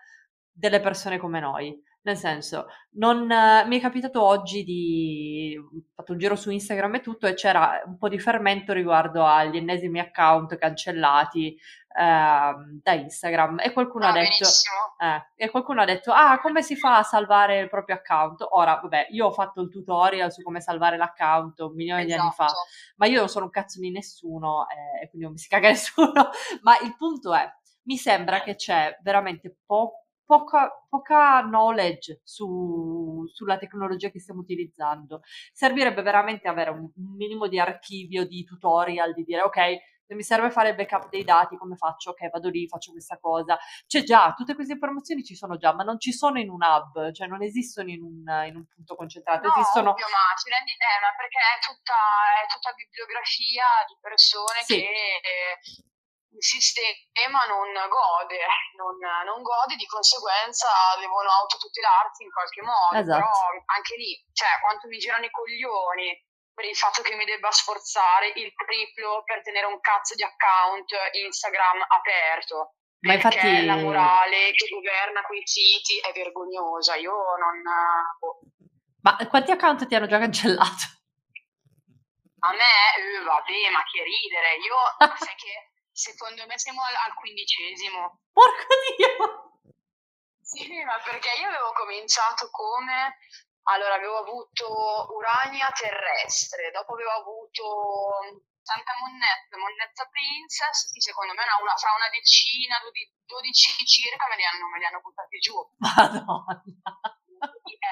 delle persone come noi. Nel senso, mi è capitato oggi ho fatto un giro su Instagram e tutto, e c'era un po' di fermento riguardo agli ennesimi account cancellati da Instagram, e qualcuno ha detto come si fa a salvare il proprio account? Ora, vabbè, io ho fatto il tutorial su come salvare l'account un milione di anni fa, ma io non sono un cazzo di nessuno, e quindi non mi si caga nessuno, ma il punto è, mi sembra che c'è veramente poca knowledge sulla tecnologia che stiamo utilizzando. Servirebbe veramente avere un minimo di archivio, di tutorial, di dire ok, se mi serve fare backup dei dati, come faccio? Ok, vado lì, faccio questa cosa. C'è già, tutte queste informazioni ci sono già, ma non ci sono in un hub, cioè non esistono in un punto concentrato. No, esistono... ovvio, ma ti rendi tema, perché è tutta bibliografia di persone che... il sistema non gode, di conseguenza devono autotutelarsi in qualche modo. Esatto. Però anche lì, cioè, quanto mi girano i coglioni per il fatto che mi debba sforzare il triplo per tenere un cazzo di account Instagram aperto. Ma perché infatti... la morale che governa quei siti è vergognosa. Io non... Ma quanti account ti hanno già cancellato? A me? Vabbè, ma che ridere. Io, sai che... secondo me siamo al 15°. Porco Dio! Sì, ma perché io avevo cominciato come... Allora, avevo avuto Urania Terrestre, dopo avevo avuto Santa Monnezza, Monnezza Princess, secondo me no, fra una decina, 12 circa me li hanno buttati giù. Madonna.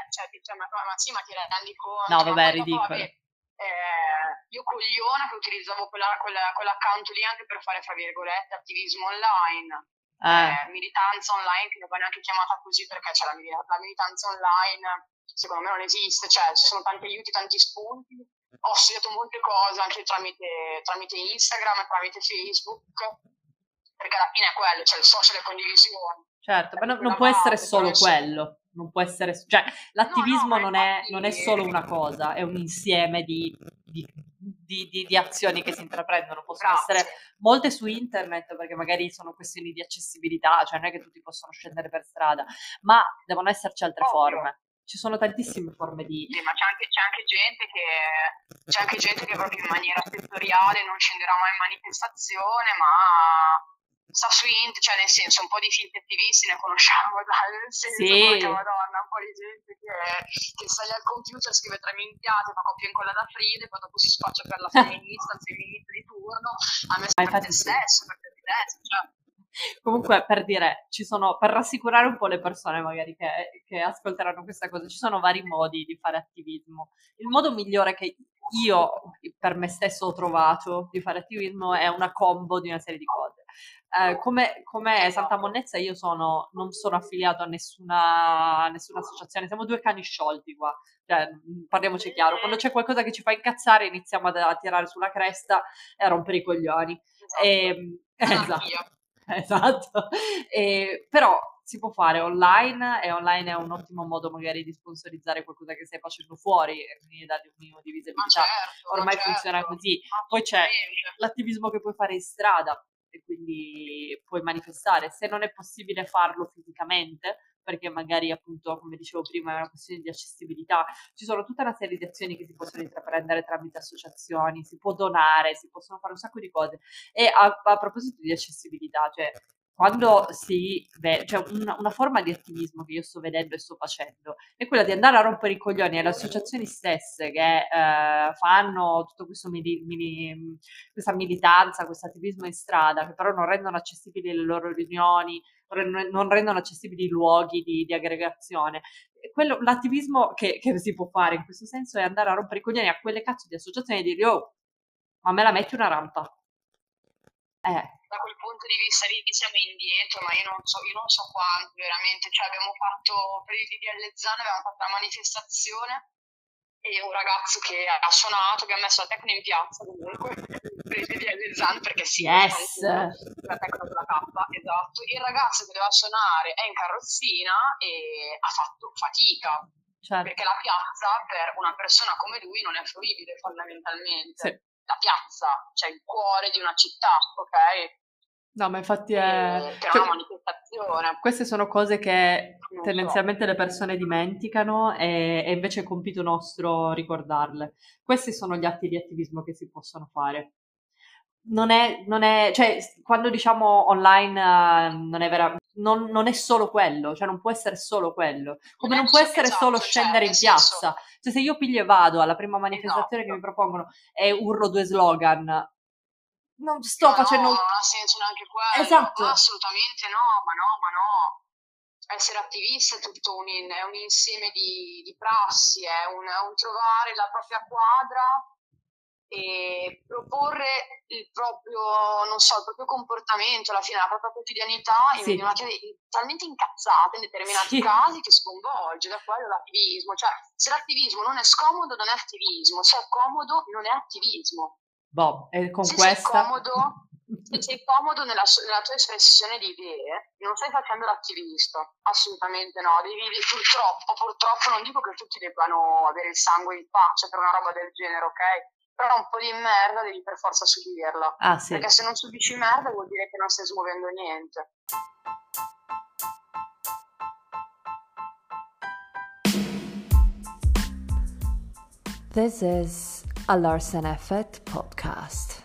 Cioè, diciamo, ma sì, ma ti rendi conto? No, vabbè, è ridicolo. Io cogliona che utilizzavo quell'account lì anche per fare, fra virgolette, attivismo online. Militanza online, che non va neanche chiamata così perché c'è la militanza online, secondo me non esiste, cioè ci sono tanti aiuti, tanti spunti, ho studiato molte cose anche tramite Instagram, tramite Facebook, perché alla fine è quello, cioè il social è condivisione. Certo, ma non può essere solo quello, non può essere, cioè l'attivismo no, non è solo una cosa, è un insieme di azioni che si intraprendono, possono essere molte su internet perché magari sono questioni di accessibilità, cioè non è che tutti possono scendere per strada, ma devono esserci altre forme, ci sono tantissime forme di... Sì, ma c'è anche gente che proprio in maniera settoriale non scenderà mai in manifestazione, ma... sta su internet, cioè nel senso un po' di finti attivisti ne conosciamo, nel senso sì. Madonna, un po' di gente che sale al computer, scrive tre minchiate, fa copia e incolla da Frida e poi dopo si spaccia per la femminista, il femminista di turno, a me sembra te stesso, perché te cioè. Comunque per dire, per rassicurare un po' le persone magari che ascolteranno questa cosa, ci sono vari modi di fare attivismo. Il modo migliore che io per me stesso ho trovato di fare attivismo è una combo di una serie di cose. Come Santa Monnezza io non sono affiliato a nessuna associazione, siamo due cani sciolti qua, cioè, parliamoci chiaro, quando c'è qualcosa che ci fa incazzare iniziamo a tirare sulla cresta e a rompere i coglioni, esatto. Però si può fare online e online è un ottimo modo magari di sponsorizzare qualcosa che stai facendo fuori e quindi dargli un minimo di visibilità, ormai funziona così. Poi c'è l'attivismo che puoi fare in strada e quindi puoi manifestare se non è possibile farlo fisicamente perché magari appunto come dicevo prima è una questione di accessibilità, ci sono tutta una serie di azioni che si possono intraprendere tramite associazioni, si può donare, si possono fare un sacco di cose. E a proposito di accessibilità, cioè quando cioè una forma di attivismo che io sto vedendo e sto facendo è quella di andare a rompere i coglioni alle associazioni stesse che fanno tutto questo questa militanza, questo attivismo in strada, che però non rendono accessibili le loro riunioni, non rendono accessibili i luoghi di aggregazione. L'attivismo che si può fare in questo senso è andare a rompere i coglioni a quelle cazzo di associazioni e dirgli: oh, ma me la metti una rampa? Da quel punto di vista lì siamo indietro, ma io non so quanto veramente, cioè abbiamo fatto per il DDL Zan, abbiamo fatto la manifestazione e un ragazzo che ha suonato, abbiamo messo la tecno in piazza comunque per il DDL Zan, perché sì, yes. La tecno con la K, esatto, il ragazzo che doveva suonare è in carrozzina e ha fatto fatica, certo. Perché la piazza per una persona come lui non è fruibile fondamentalmente, sì. La piazza, cioè il cuore di una città, ok? No, ma infatti è una manifestazione. Queste sono cose che tendenzialmente le persone dimenticano e invece è compito nostro ricordarle. Questi sono gli atti di attivismo che si possono fare. Non è cioè quando diciamo online non è solo quello, cioè non può essere solo quello, come non può essere solo scendere in piazza, cioè se io piglio e vado alla prima manifestazione che mi propongono e urlo due slogan non sto facendo... No, non ha senso neanche quello, esatto. Ma assolutamente no, ma no. Essere attivista è tutto un insieme di prassi, è un trovare la propria quadra e proporre il proprio comportamento, alla fine la propria quotidianità, sì. In una talmente incazzata in determinati sì. Casi che sconvolge, da quello l'attivismo, cioè se l'attivismo non è scomodo non è attivismo, se è comodo non è attivismo. Boh, e con se questa... sei comodo nella tua espressione di idee, non stai facendo l'attivista, assolutamente no. Purtroppo non dico che tutti debbano avere il sangue in faccia per una roba del genere, ok? Però un po' di merda devi per forza subirla, sì. Perché se non subisci merda vuol dire che non stai smuovendo niente. This is a Larsen Effect podcast.